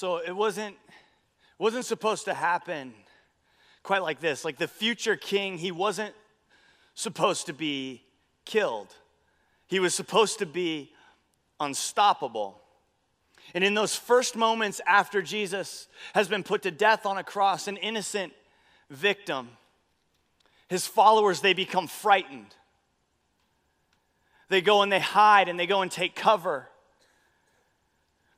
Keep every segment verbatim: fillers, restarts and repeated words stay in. So it wasn't wasn't supposed to happen quite like this. Like the future king, he wasn't supposed to be killed. He was supposed to be unstoppable. And in those first moments after Jesus has been put to death on a cross, an innocent victim, his followers, they become frightened. They go and they hide and they go and take cover.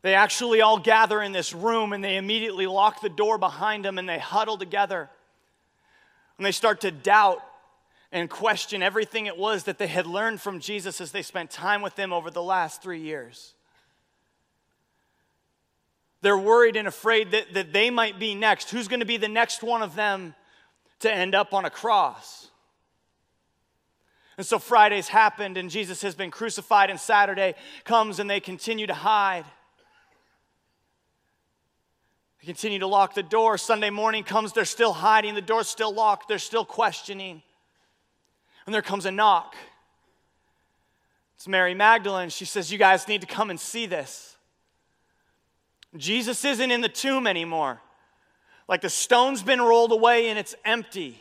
They actually all gather in this room and they immediately lock the door behind them and they huddle together. And they start to doubt and question everything it was that they had learned from Jesus as they spent time with him over the last three years. They're worried and afraid that, that they might be next. Who's going to be the next one of them to end up on a cross? And so Friday's happened and Jesus has been crucified, and Saturday comes and they continue to hide. They continue to lock the door. Sunday morning comes, they're still hiding, the door's still locked, they're still questioning. And there comes a knock. It's Mary Magdalene. She says, "You guys need to come and see this. Jesus isn't in the tomb anymore. Like the stone's been rolled away and it's empty."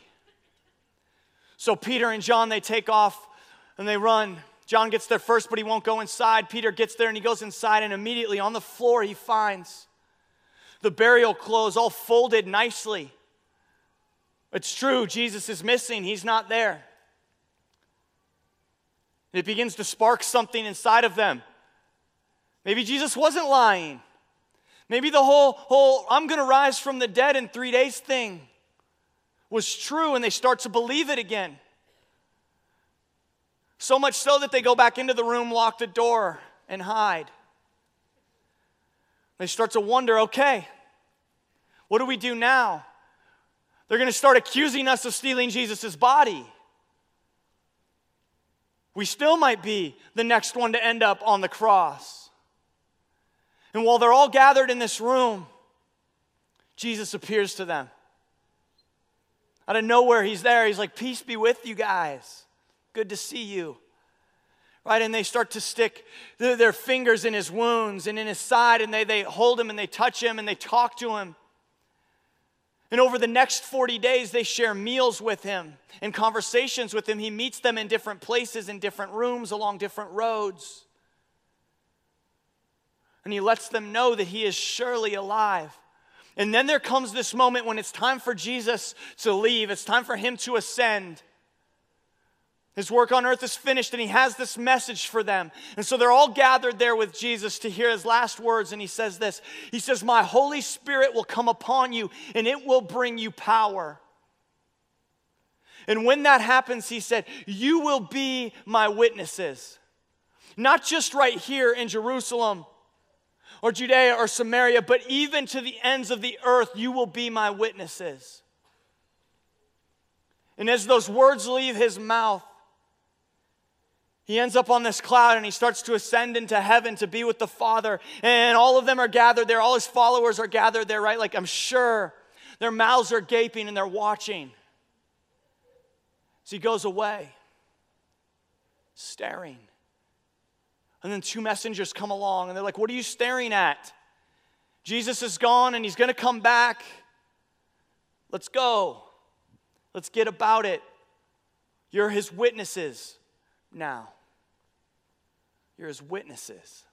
So Peter and John, they take off and they run. John gets there first, but he won't go inside. Peter gets there and he goes inside, and immediately on the floor he finds the burial clothes all folded nicely. It's true, Jesus is missing. He's not there. And it begins to spark something inside of them. Maybe Jesus wasn't lying. Maybe the whole, whole I'm going to rise from the dead in three days thing was true, and they start to believe it again. So much so that they go back into the room, lock the door, and hide. They start to wonder, okay, what do we do now? They're going to start accusing us of stealing Jesus' body. We still might be the next one to end up on the cross. And while they're all gathered in this room, Jesus appears to them. Out of nowhere, he's there. He's like, "Peace be with you guys. Good to see you." Right? And they start to stick their fingers in his wounds and in his side, and they, they hold him and they touch him and they talk to him. And over the next forty days, they share meals with him and conversations with him. He meets them in different places, in different rooms, along different roads. And he lets them know that he is surely alive. And then there comes this moment when it's time for Jesus to leave. It's time for him to ascend. His work on earth is finished, and he has this message for them. And so they're all gathered there with Jesus to hear his last words. And he says this. He says, "My Holy Spirit will come upon you, and it will bring you power. And when that happens," he said, "you will be my witnesses." Not just right here in Jerusalem, or Judea or Samaria, but even to the ends of the earth, you will be my witnesses. And as those words leave his mouth, he ends up on this cloud and he starts to ascend into heaven to be with the Father. And all of them are gathered there. All his followers are gathered there, right? Like, I'm sure their mouths are gaping and they're watching. So he goes away, staring. And then two messengers come along, and they're like, "What are you staring at? Jesus is gone, and he's going to come back. Let's go. Let's get about it. You're his witnesses now. You're his witnesses."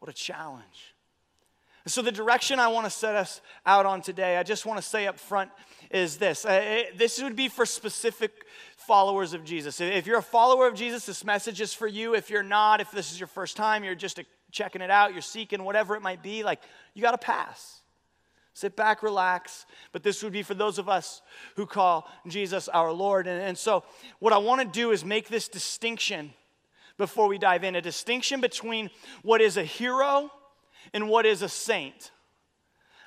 What a challenge. So the direction I want to set us out on today, I just want to say up front, is this. Uh, it, this would be for specific followers of Jesus. If you're a follower of Jesus, this message is for you. If you're not, if this is your first time, you're just checking it out, you're seeking, whatever it might be, like, you got to pass. Sit back, relax. But this would be for those of us who call Jesus our Lord. And, and so what I want to do is make this distinction before we dive in, a distinction between what is a hero and what is a saint?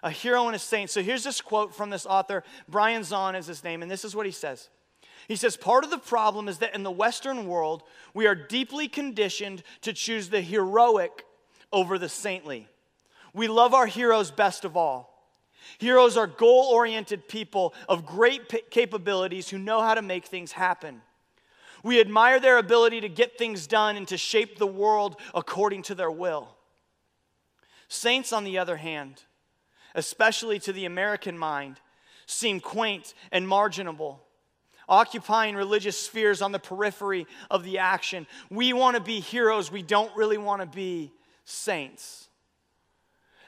A hero and a saint. So here's this quote from this author. Brian Zahn is his name, and this is what he says. He says, "Part of the problem is that in the Western world, we are deeply conditioned to choose the heroic over the saintly. We love our heroes best of all. Heroes are goal-oriented people of great capabilities who know how to make things happen. We admire their ability to get things done and to shape the world according to their will. Saints, on the other hand, especially to the American mind, seem quaint and marginal, occupying religious spheres on the periphery of the action. We want to be heroes. We don't really want to be saints.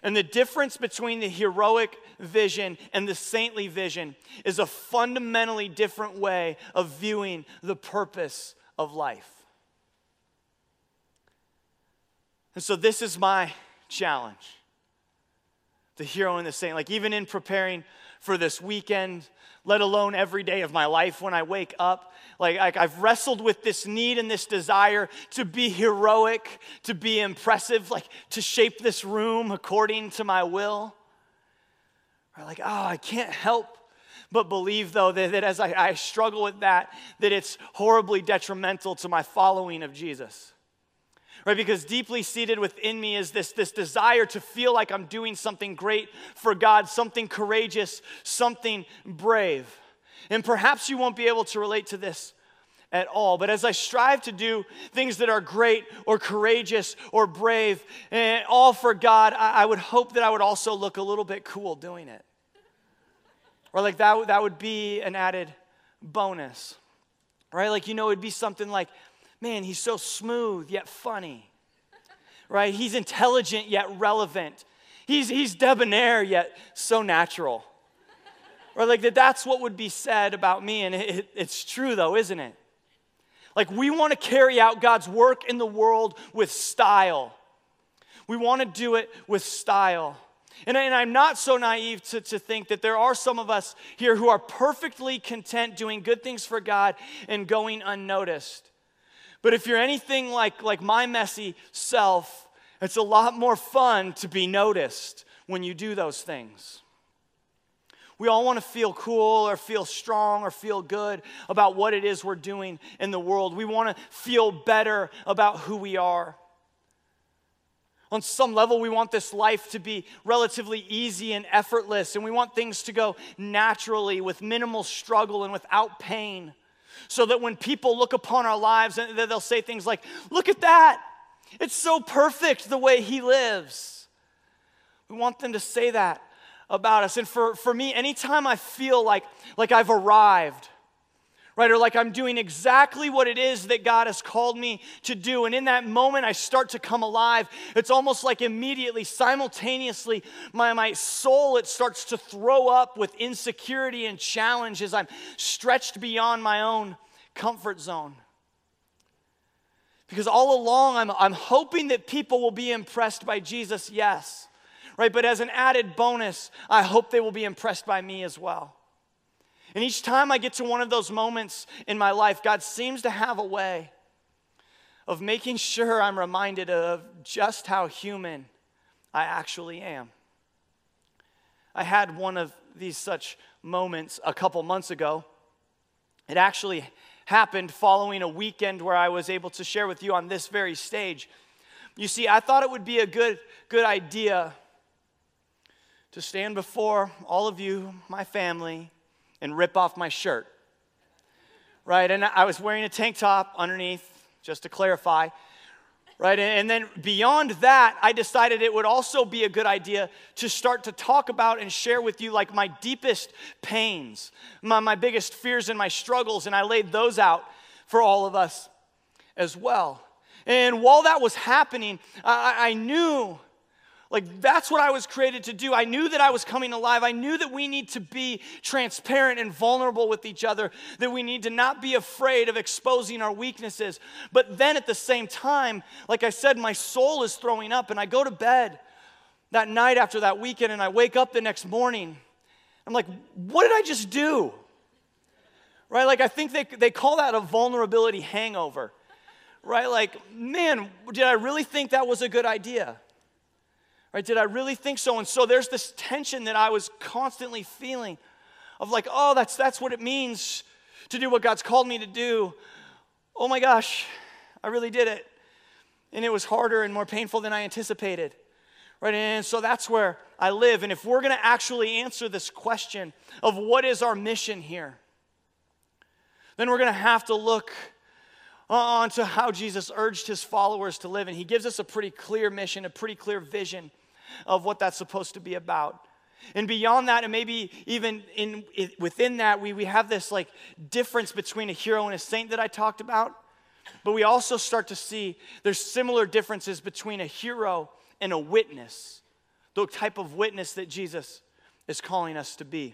And the difference between the heroic vision and the saintly vision is a fundamentally different way of viewing the purpose of life. And so this is my challenge. The hero and the saint. Like, even in preparing for this weekend, let alone every day of my life when I wake up, like, like I've wrestled with this need and this desire to be heroic, to be impressive, like to shape this room according to my will. Or like, oh, I can't help but believe, though, that, that as I, I struggle with that, that it's horribly detrimental to my following of Jesus. Right, because deeply seated within me is this, this desire to feel like I'm doing something great for God, something courageous, something brave. And perhaps you won't be able to relate to this at all, but as I strive to do things that are great or courageous or brave, and all for God, I, I would hope that I would also look a little bit cool doing it. Or like that, that would be an added bonus, right? Like, you know, it'd be something like, man, he's so smooth yet funny, right? He's intelligent yet relevant. He's, he's debonair yet so natural, right? Like that that's what would be said about me, and it, it, it's true though, isn't it? Like, we want to carry out God's work in the world with style. We want to do it with style. And, and I'm not so naive to, to think that there are some of us here who are perfectly content doing good things for God and going unnoticed. But if you're anything like, like my messy self, it's a lot more fun to be noticed when you do those things. We all want to feel cool or feel strong or feel good about what it is we're doing in the world. We want to feel better about who we are. On some level, we want this life to be relatively easy and effortless, and we want things to go naturally with minimal struggle and without pain. So that when people look upon our lives, they'll say things like, look at that. It's so perfect the way he lives. We want them to say that about us. And for, for me, anytime I feel like, like I've arrived, right, or like I'm doing exactly what it is that God has called me to do, and in that moment I start to come alive, it's almost like immediately, simultaneously, my, my soul, it starts to throw up with insecurity and challenge as I'm stretched beyond my own comfort zone. Because all along I'm, I'm hoping that people will be impressed by Jesus, yes, right, but as an added bonus, I hope they will be impressed by me as well. And each time I get to one of those moments in my life, God seems to have a way of making sure I'm reminded of just how human I actually am. I had one of these such moments a couple months ago. It actually happened following a weekend where I was able to share with you on this very stage. You see, I thought it would be a good, good idea to stand before all of you, my family, and rip off my shirt, right? And I was wearing a tank top underneath, just to clarify, right? And then beyond that, I decided it would also be a good idea to start to talk about and share with you like my deepest pains, my, my biggest fears and my struggles, and I laid those out for all of us as well. And while that was happening, I, I knew Like, that's what I was created to do. I knew that I was coming alive. I knew that we need to be transparent and vulnerable with each other, that we need to not be afraid of exposing our weaknesses. But then at the same time, like I said, my soul is throwing up, and I go to bed that night after that weekend, and I wake up the next morning. I'm like, what did I just do? Right? Like, I think they, they call that a vulnerability hangover. Right? Like, man, did I really think that was a good idea? Right, did I really think so? And so there's this tension that I was constantly feeling of like, oh, that's, that's what it means to do what God's called me to do. Oh my gosh, I really did it. And it was harder and more painful than I anticipated. Right, and so that's where I live. And if we're going to actually answer this question of what is our mission here, then we're going to have to look on to how Jesus urged his followers to live. And he gives us a pretty clear mission, a pretty clear vision of what that's supposed to be about. And beyond that, and maybe even in, in within that, we, we have this like difference between a hero and a saint that I talked about. But we also start to see there's similar differences between a hero and a witness, the type of witness that Jesus is calling us to be.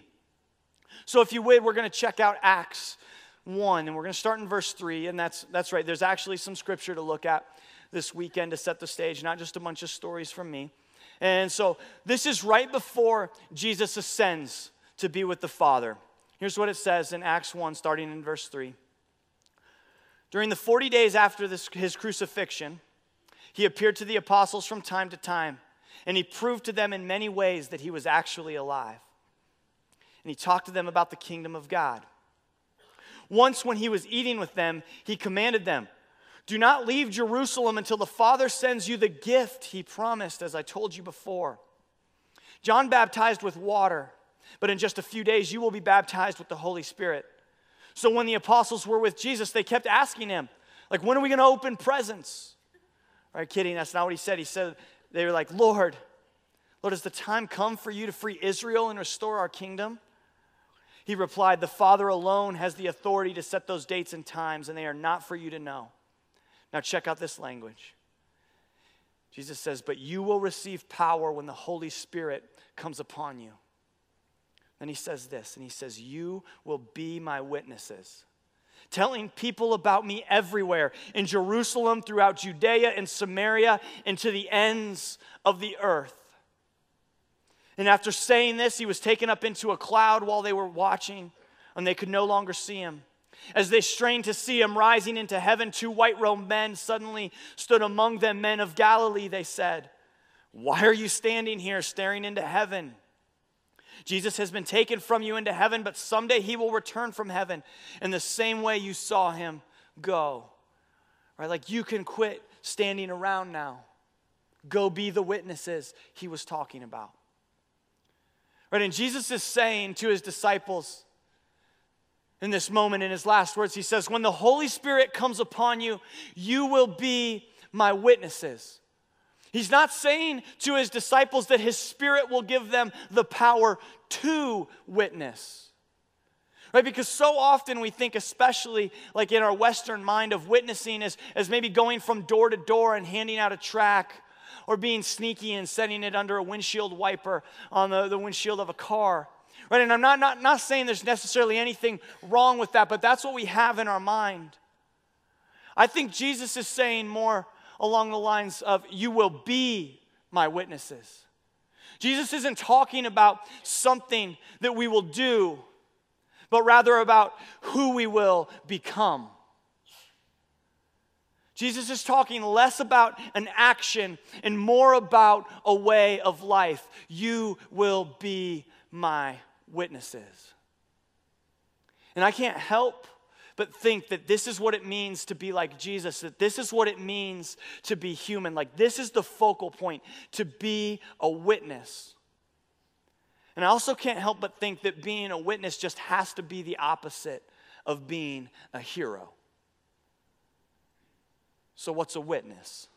So if you would, we're going to check out Acts one, and we're going to start in verse three, and that's, that's right. There's actually some scripture to look at this weekend to set the stage, not just a bunch of stories from me. And so this is right before Jesus ascends to be with the Father. Here's what it says in Acts one, starting in verse three. During the forty days after this, his crucifixion, he appeared to the apostles from time to time, and he proved to them in many ways that he was actually alive. And he talked to them about the kingdom of God. Once when he was eating with them, he commanded them, "Do not leave Jerusalem until the Father sends you the gift he promised, as I told you before. John baptized with water, but in just a few days you will be baptized with the Holy Spirit." So when the apostles were with Jesus, they kept asking him, like, when are we going to open presents? All right, kidding, that's not what he said. He said, they were like, Lord, Lord, has the time come for you to free Israel and restore our kingdom? He replied, the Father alone has the authority to set those dates and times, and they are not for you to know. Now check out this language. Jesus says, but you will receive power when the Holy Spirit comes upon you. Then he says this, and he says, you will be my witnesses, telling people about me everywhere, in Jerusalem, throughout Judea and Samaria, and to the ends of the earth. And after saying this, he was taken up into a cloud while they were watching, and they could no longer see him. As they strained to see him rising into heaven, two white-robed men suddenly stood among them. Men of Galilee, they said, why are you standing here staring into heaven? Jesus has been taken from you into heaven, but someday he will return from heaven in the same way you saw him go. Right? Like, you can quit standing around now. Go be the witnesses he was talking about. Right? And Jesus is saying to his disciples in this moment, in his last words, he says, when the Holy Spirit comes upon you, you will be my witnesses. He's not saying to his disciples that his Spirit will give them the power to witness, right? Because so often we think, especially like in our Western mind, of witnessing as, as maybe going from door to door and handing out a tract, or being sneaky and setting it under a windshield wiper on the, the windshield of a car, right? And I'm not, not, not saying there's necessarily anything wrong with that, but that's what we have in our mind. I think Jesus is saying more along the lines of, you will be my witnesses. Jesus isn't talking about something that we will do, but rather about who we will become. Jesus is talking less about an action and more about a way of life. You will be my witnesses. And I can't help but think that this is what it means to be like Jesus, that this is what it means to be human. Like, this is the focal point, to be a witness. And I also can't help but think that being a witness just has to be the opposite of being a hero. So what's a witness?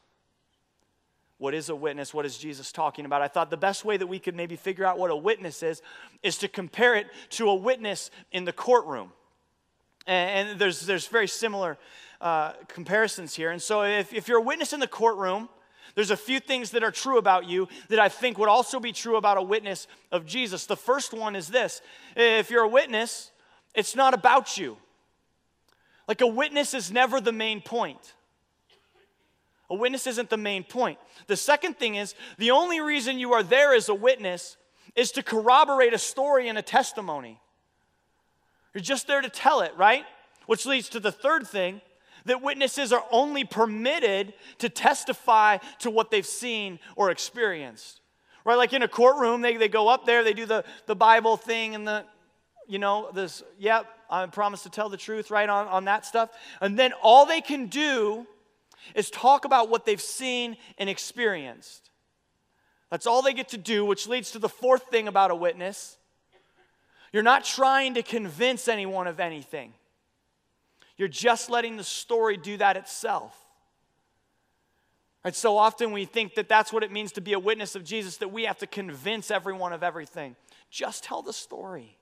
What is a witness? What is Jesus talking about? I thought the best way that we could maybe figure out what a witness is is to compare it to a witness in the courtroom. And there's, there's very similar uh, comparisons here. And so if, if you're a witness in the courtroom, there's a few things that are true about you that I think would also be true about a witness of Jesus. The first one is this. If you're a witness, it's not about you. Like, a witness is never the main point. A witness isn't the main point. The second thing is, the only reason you are there as a witness is to corroborate a story and a testimony. You're just there to tell it, right? Which leads to the third thing, that witnesses are only permitted to testify to what they've seen or experienced. Right? Like in a courtroom, they, they go up there, they do the, the Bible thing and the, you know, this, yep, I promise to tell the truth, right, on, on that stuff. And then all they can do is talk about what they've seen and experienced. That's all they get to do, which leads to the fourth thing about a witness. You're not trying to convince anyone of anything. You're just letting the story do that itself. And so often we think that that's what it means to be a witness of Jesus, that we have to convince everyone of everything. Just tell the story.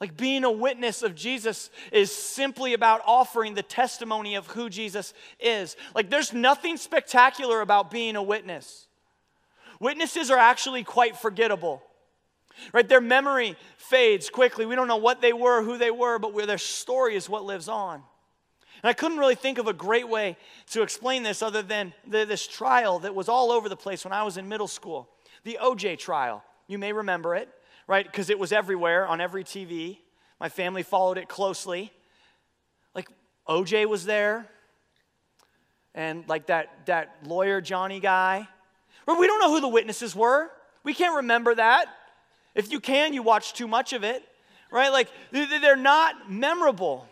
Like, being a witness of Jesus is simply about offering the testimony of who Jesus is. Like, there's nothing spectacular about being a witness. Witnesses are actually quite forgettable, right? Their memory fades quickly. We don't know what they were, who they were, but where their story is what lives on. And I couldn't really think of a great way to explain this other than the, this trial that was all over the place when I was in middle school. The O J trial. You may remember it, right? Because it was everywhere on every T V. My family followed it closely. Like, O J was there. And like that, that lawyer Johnny guy. Well, we don't know who the witnesses were. We can't remember that. If you can, you watch too much of it, right? Like, they're not memorable.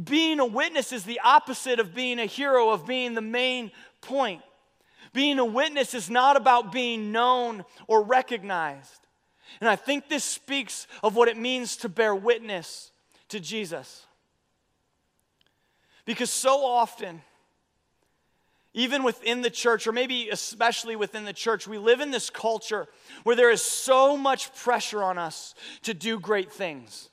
Being a witness is the opposite of being a hero, of being the main point. Being a witness is not about being known or recognized. And I think this speaks of what it means to bear witness to Jesus. Because so often, even within the church, or maybe especially within the church, we live in this culture where there is so much pressure on us to do great things.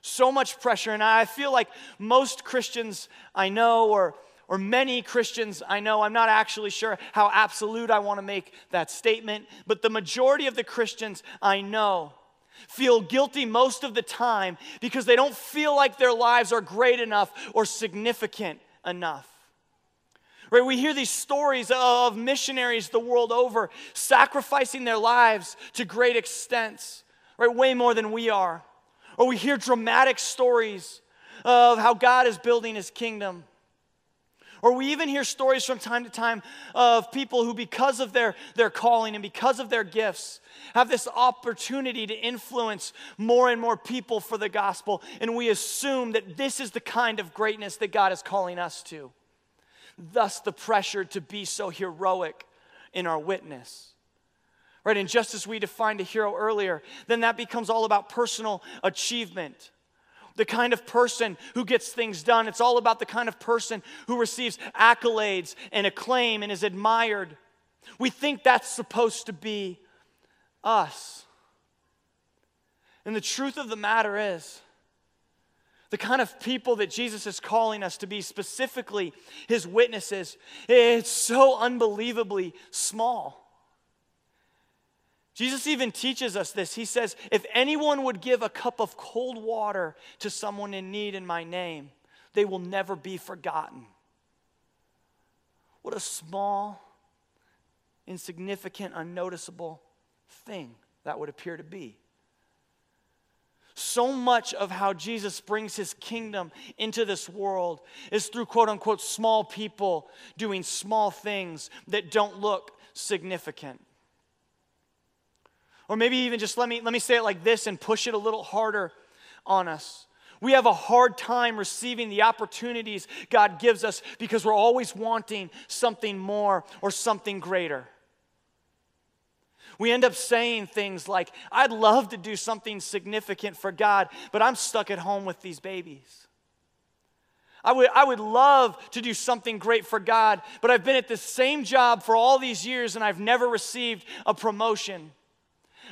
So much pressure, and I feel like most Christians I know, or, or many Christians I know, I'm not actually sure how absolute I want to make that statement, but the majority of the Christians I know feel guilty most of the time because they don't feel like their lives are great enough or significant enough. Right? We hear these stories of missionaries the world over sacrificing their lives to great extents, right? Way more than we are. Or we hear dramatic stories of how God is building his kingdom. Or we even hear stories from time to time of people who, because of their, their calling and because of their gifts, have this opportunity to influence more and more people for the gospel. And we assume that this is the kind of greatness that God is calling us to. Thus the pressure to be so heroic in our witness. Right, and just as we defined a hero earlier, then that becomes all about personal achievement. The kind of person who gets things done. It's all about the kind of person who receives accolades and acclaim and is admired. We think that's supposed to be us. And the truth of the matter is, the kind of people that Jesus is calling us to be, specifically his witnesses, it's so unbelievably small. Jesus even teaches us this. He says, if anyone would give a cup of cold water to someone in need in my name, they will never be forgotten. What a small, insignificant, unnoticeable thing that would appear to be. So much of how Jesus brings his kingdom into this world is through quote-unquote small people doing small things that don't look significant. Or maybe even just let me, let me say it like this and push it a little harder on us. We have a hard time receiving the opportunities God gives us because we're always wanting something more or something greater. We end up saying things like, I'd love to do something significant for God, but I'm stuck at home with these babies. I would, I would love to do something great for God, but I've been at this same job for all these years and I've never received a promotion.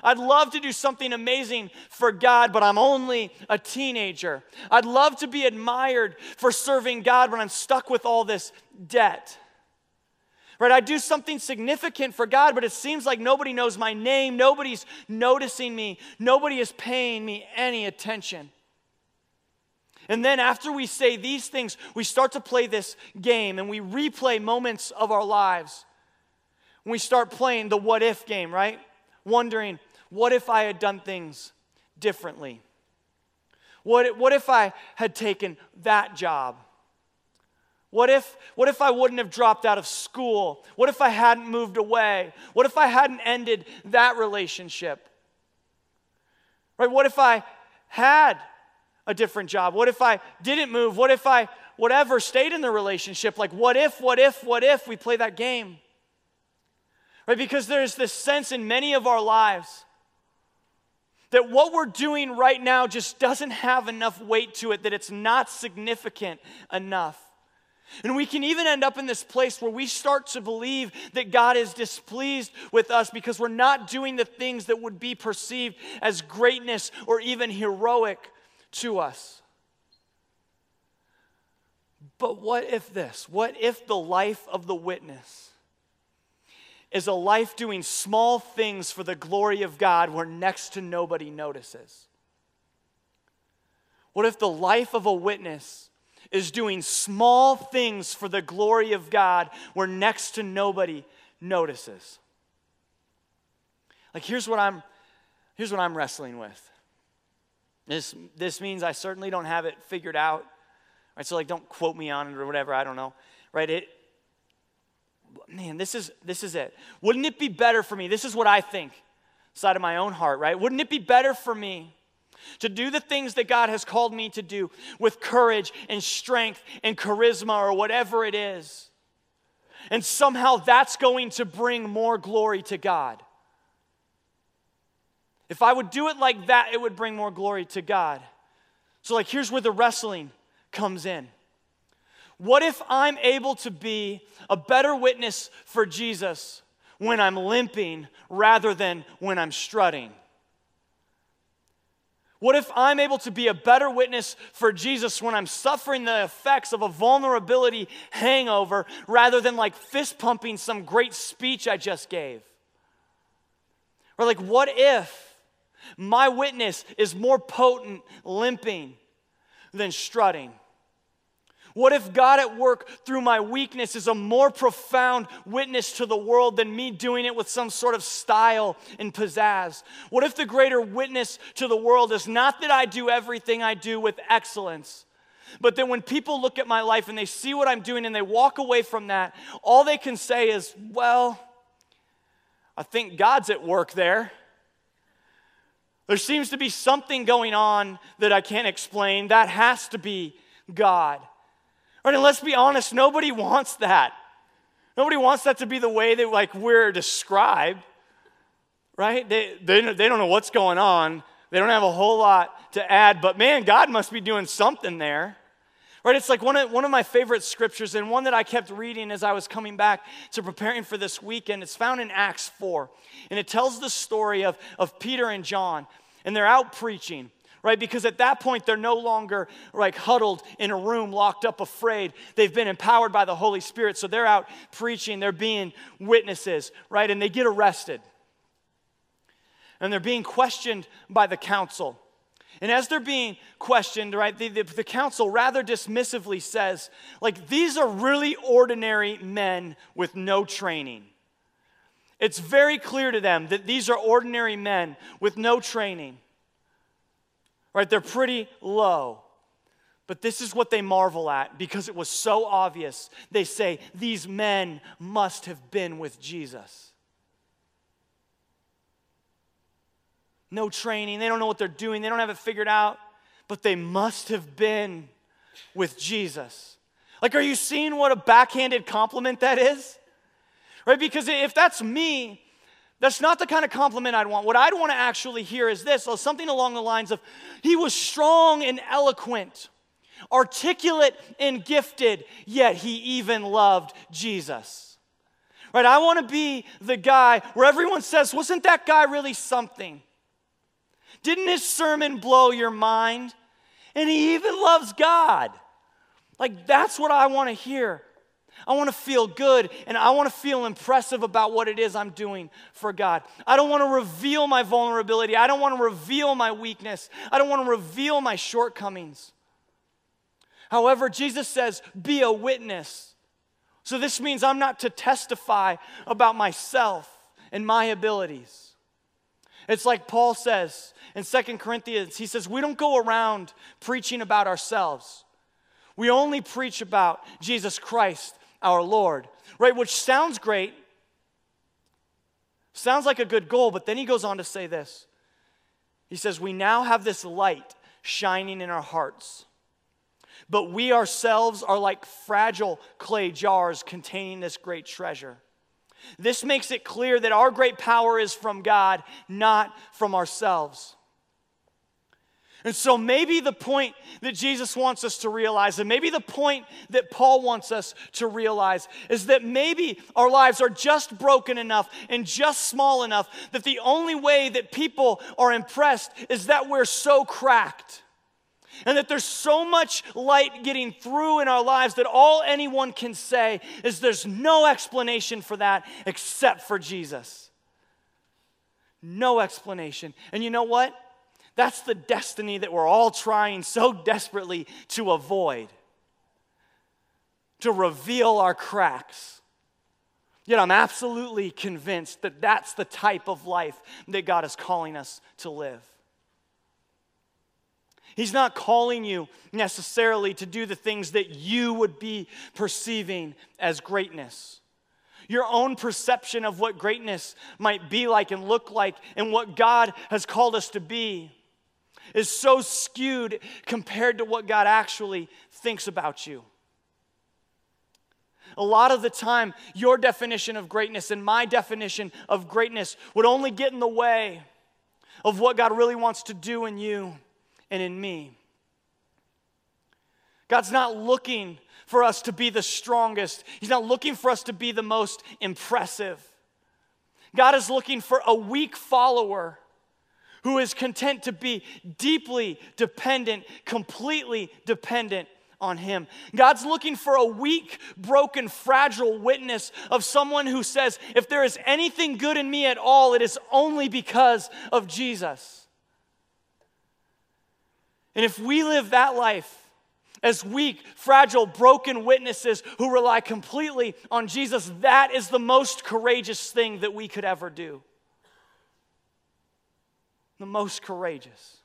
I'd love to do something amazing for God, but I'm only a teenager. I'd love to be admired for serving God, but I'm stuck with all this debt. Right? I do something significant for God, but it seems like nobody knows my name. Nobody's noticing me. Nobody is paying me any attention. And then after we say these things, we start to play this game, and we replay moments of our lives. We start playing the what if game, right? Wondering, what if I had done things differently? What, what if I had taken that job? What if, what if I wouldn't have dropped out of school? What if I hadn't moved away? What if I hadn't ended that relationship? Right? What if I had a different job? What if I didn't move? What if I, whatever, stayed in the relationship? Like, what if, what if, what if? We play that game. Right, because there's this sense in many of our lives that what we're doing right now just doesn't have enough weight to it, that it's not significant enough. And we can even end up in this place where we start to believe that God is displeased with us because we're not doing the things that would be perceived as greatness or even heroic to us. But what if this? What if the life of the witness is a life doing small things for the glory of God where next to nobody notices? What if the life of a witness is doing small things for the glory of God where next to nobody notices? Like, here's what I'm, here's what I'm wrestling with. This, this means I certainly don't have it figured out. Right, so like, don't quote me on it or whatever, I don't know, right? It, man, this is, this is it. Wouldn't it be better for me, this is what I think, inside of my own heart, right? Wouldn't it be better for me to do the things that God has called me to do with courage and strength and charisma or whatever it is, and somehow that's going to bring more glory to God? If I would do it like that, it would bring more glory to God. So like, here's where the wrestling comes in. What if I'm able to be a better witness for Jesus when I'm limping rather than when I'm strutting? What if I'm able to be a better witness for Jesus when I'm suffering the effects of a vulnerability hangover rather than like fist pumping some great speech I just gave? Or like, what if my witness is more potent limping than strutting? What if God at work through my weakness is a more profound witness to the world than me doing it with some sort of style and pizzazz? What if the greater witness to the world is not that I do everything I do with excellence, but that when people look at my life and they see what I'm doing and they walk away from that, all they can say is, well, I think God's at work there. There seems to be something going on that I can't explain. That has to be God. Right, and let's be honest, nobody wants that. Nobody wants that to be the way that like we're described, right? They, they, they don't know what's going on. They don't have a whole lot to add, but man, God must be doing something there. Right, it's like one of, one of my favorite scriptures, and one that I kept reading as I was coming back to preparing for this weekend. It's found in Acts four, and it tells the story of, of Peter and John, and they're out preaching, right? Because at that point, they're no longer like huddled in a room, locked up, afraid. They've been empowered by the Holy Spirit, so they're out preaching. They're being witnesses, right? And they get arrested, and they're being questioned by the council. And as they're being questioned, right, the, the, the council rather dismissively says, like, these are really ordinary men with no training. It's very clear to them that these are ordinary men with no training. Right, they're pretty low. But this is what they marvel at because it was so obvious. They say, these men must have been with Jesus. No training, they don't know what they're doing, they don't have it figured out, but they must have been with Jesus. Like, are you seeing what a backhanded compliment that is? Right, because if that's me, that's not the kind of compliment I'd want. What I'd want to actually hear is this, or something along the lines of, he was strong and eloquent, articulate and gifted, yet he even loved Jesus. Right, I want to be the guy where everyone says, wasn't that guy really something? Didn't his sermon blow your mind? And he even loves God. Like, that's what I want to hear. I want to feel good, and I want to feel impressive about what it is I'm doing for God. I don't want to reveal my vulnerability. I don't want to reveal my weakness. I don't want to reveal my shortcomings. However, Jesus says, be a witness. So this means I'm not to testify about myself and my abilities. It's like Paul says in Second Corinthians, he says, we don't go around preaching about ourselves. We only preach about Jesus Christ, our Lord, right? Which sounds great, sounds like a good goal, but then he goes on to say this. He says, we now have this light shining in our hearts, but we ourselves are like fragile clay jars containing this great treasure. This makes it clear that our great power is from God, not from ourselves. And so maybe the point that Jesus wants us to realize, and maybe the point that Paul wants us to realize, is that maybe our lives are just broken enough and just small enough that the only way that people are impressed is that we're so cracked. And that there's so much light getting through in our lives that all anyone can say is there's no explanation for that except for Jesus. No explanation. And you know what? That's the destiny that we're all trying so desperately to avoid. To reveal our cracks. Yet I'm absolutely convinced that that's the type of life that God is calling us to live. He's not calling you necessarily to do the things that you would be perceiving as greatness. Your own perception of what greatness might be like and look like and what God has called us to be is so skewed compared to what God actually thinks about you. A lot of the time, your definition of greatness and my definition of greatness would only get in the way of what God really wants to do in you and in me. God's not looking for us to be the strongest. He's not looking for us to be the most impressive. God is looking for a weak follower who is content to be deeply dependent, completely dependent on Him. God's looking for a weak, broken, fragile witness of someone who says, if there is anything good in me at all, it is only because of Jesus. And if we live that life as weak, fragile, broken witnesses who rely completely on Jesus, that is the most courageous thing that we could ever do. The most courageous.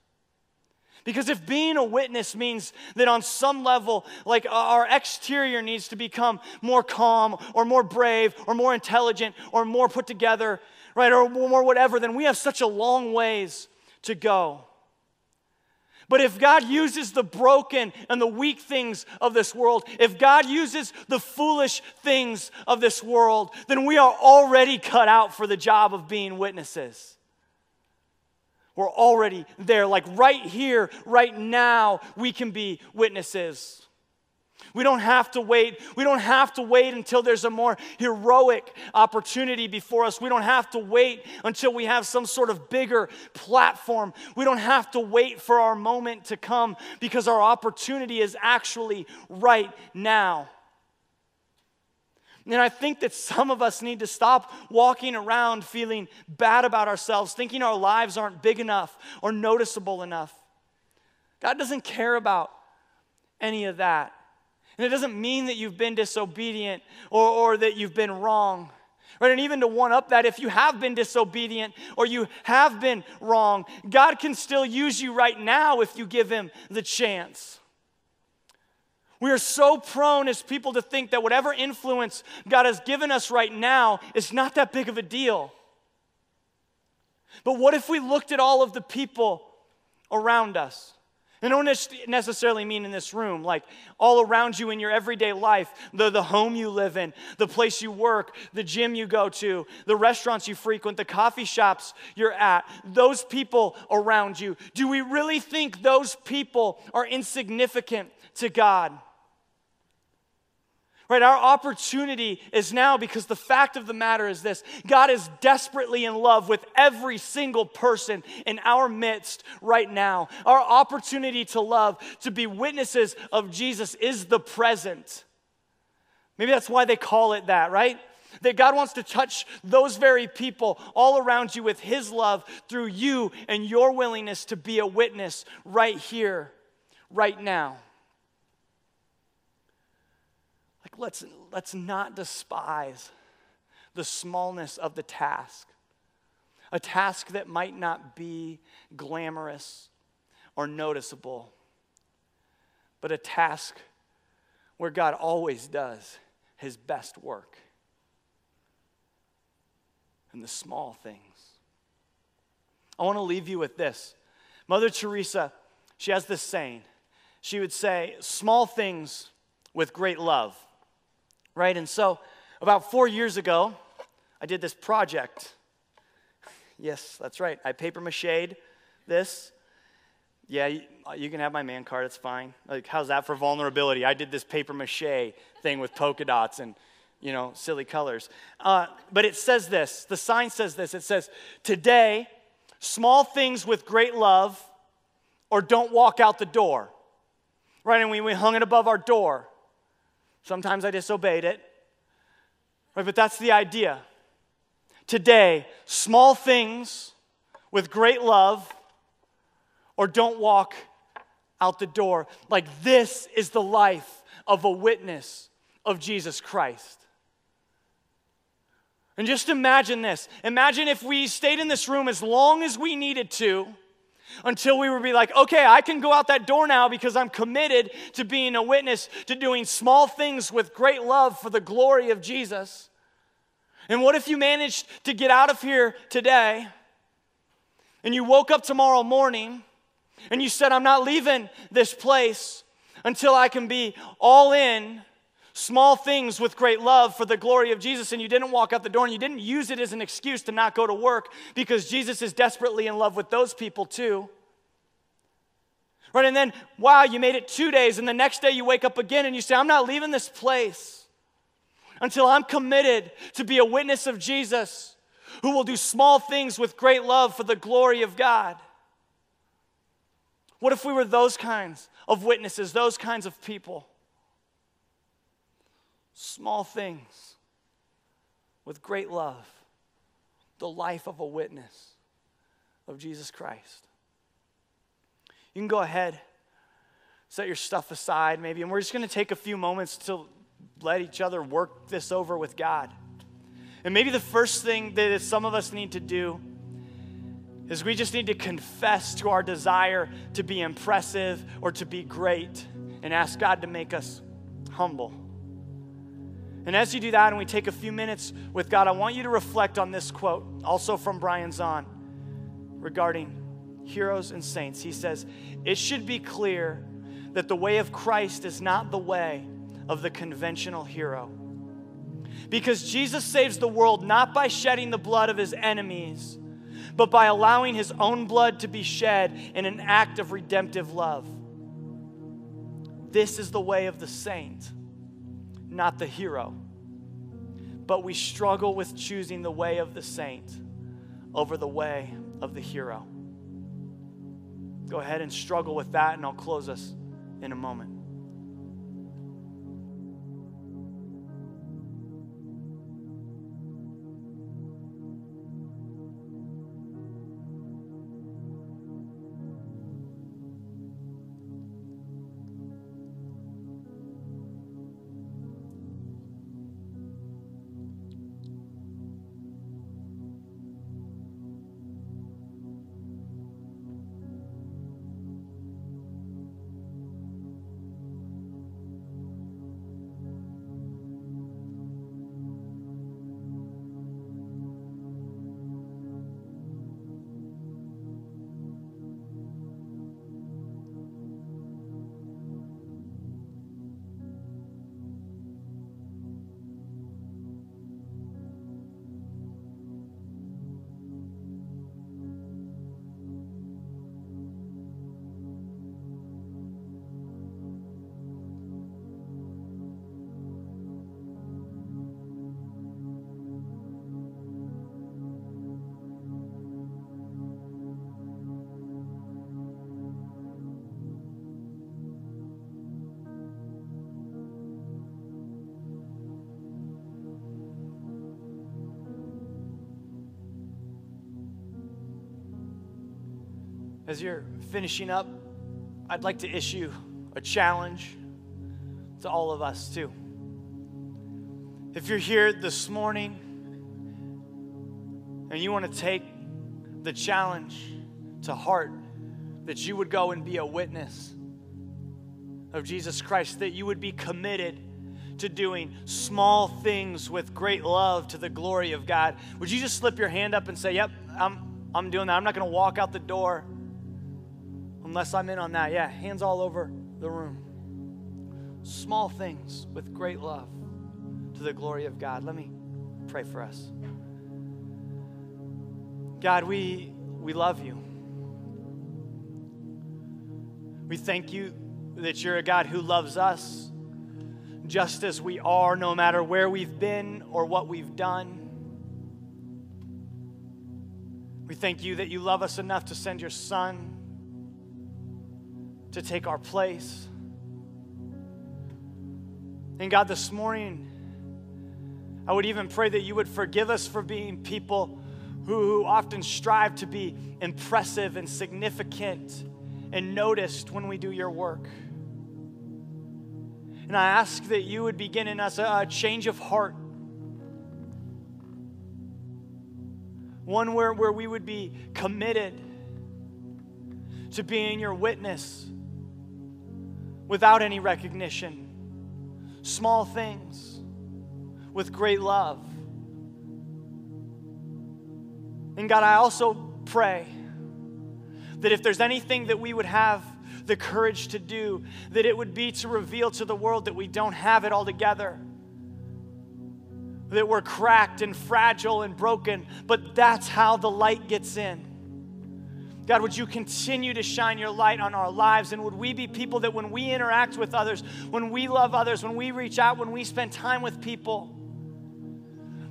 Because if being a witness means that on some level, like our exterior needs to become more calm or more brave or more intelligent or more put together, right, or more whatever, then we have such a long ways to go. But if God uses the broken and the weak things of this world, if God uses the foolish things of this world, then we are already cut out for the job of being witnesses. We're already there. Like right here, right now, we can be witnesses. We don't have to wait. We don't have to wait until there's a more heroic opportunity before us. We don't have to wait until we have some sort of bigger platform. We don't have to wait for our moment to come because our opportunity is actually right now. And I think that some of us need to stop walking around feeling bad about ourselves, thinking our lives aren't big enough or noticeable enough. God doesn't care about any of that. And it doesn't mean that you've been disobedient or, or that you've been wrong. Right? And even to one up that, if you have been disobedient or you have been wrong, God can still use you right now if you give Him the chance. We are so prone as people to think that whatever influence God has given us right now is not that big of a deal. But what if we looked at all of the people around us? And I don't necessarily mean in this room, like all around you in your everyday life, the, the home you live in, the place you work, the gym you go to, the restaurants you frequent, the coffee shops you're at, those people around you. Do we really think those people are insignificant to God? Right, our opportunity is now because the fact of the matter is this. God is desperately in love with every single person in our midst right now. Our opportunity to love, to be witnesses of Jesus is the present. Maybe that's why they call it that, right? That God wants to touch those very people all around you with His love through you and your willingness to be a witness right here, right now. Let's, let's not despise the smallness of the task, a task that might not be glamorous or noticeable, but a task where God always does His best work in the small things. I want to leave you with this. Mother Teresa, she has this saying. She would say, small things with great love. Right, and so about four years ago, I did this project. Yes, that's right. I paper-machéd this, yeah, you, you can have my man card, it's fine. Like, how's that for vulnerability? I did this paper mache thing with polka dots and, you know, silly colors. Uh, but it says this, the sign says this, it says, today, small things with great love, or don't walk out the door. Right, and we, we hung it above our door. Sometimes I disobeyed it. Right, but that's the idea. Today, small things with great love, or don't walk out the door. Like, this is the life of a witness of Jesus Christ. And just imagine this. Imagine if we stayed in this room as long as we needed to, until we would be like, okay, I can go out that door now because I'm committed to being a witness, to doing small things with great love for the glory of Jesus. And what if you managed to get out of here today and you woke up tomorrow morning and you said, I'm not leaving this place until I can be all in small things with great love for the glory of Jesus, and you didn't walk out the door and you didn't use it as an excuse to not go to work because Jesus is desperately in love with those people too. Right, and then, wow, you made it two days and the next day you wake up again and you say, I'm not leaving this place until I'm committed to be a witness of Jesus who will do small things with great love for the glory of God. What if we were those kinds of witnesses, those kinds of people? Small things with great love, the life of a witness of Jesus Christ. You can go ahead, set your stuff aside maybe, and we're just going to take a few moments to let each other work this over with God. And maybe the first thing that some of us need to do is we just need to confess to our desire to be impressive or to be great and ask God to make us humble. And as you do that and we take a few minutes with God, I want you to reflect on this quote, also from Brian Zahn, regarding heroes and saints. He says, it should be clear that the way of Christ is not the way of the conventional hero. Because Jesus saves the world not by shedding the blood of his enemies, but by allowing his own blood to be shed in an act of redemptive love. This is the way of the saint, not the hero. But we struggle with choosing the way of the saint over the way of the hero. Go ahead and struggle with that, and I'll close us in a moment. As you're finishing up, I'd like to issue a challenge to all of us too. If you're here this morning and you want to take the challenge to heart, that you would go and be a witness of Jesus Christ, that you would be committed to doing small things with great love to the glory of God, would you just slip your hand up and say, yep, I'm, I'm doing that. I'm not going to walk out the door unless I'm in on that. Yeah, hands all over the room. Small things with great love to the glory of God. Let me pray for us. God, we, we love you. We thank you that you're a God who loves us just as we are, no matter where we've been or what we've done. We thank you that you love us enough to send your Son to take our place. And God, this morning, I would even pray that you would forgive us for being people who often strive to be impressive and significant and noticed when we do your work. And I ask that you would begin in us a, a change of heart. One where, where we would be committed to being your witness without any recognition. Small things with great love. And God, I also pray that if there's anything that we would have the courage to do, that it would be to reveal to the world that we don't have it all together, that we're cracked and fragile and broken, but that's how the light gets in. God, would you continue to shine your light on our lives, and would we be people that when we interact with others, when we love others, when we reach out, when we spend time with people,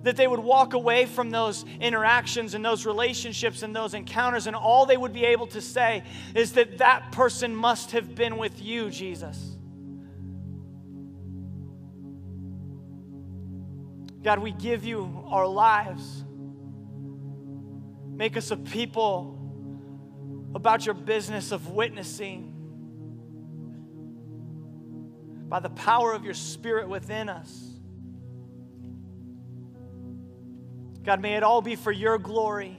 that they would walk away from those interactions and those relationships and those encounters, and all they would be able to say is that that person must have been with you, Jesus. God, we give you our lives. Make us a people about your business of witnessing by the power of your Spirit within us. God, may it all be for your glory.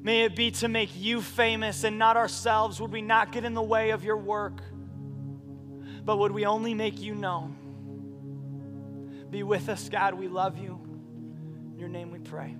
May it be to make you famous and not ourselves. Would we not get in the way of your work, but would we only make you known? Be with us, God. We love you. In your name we pray.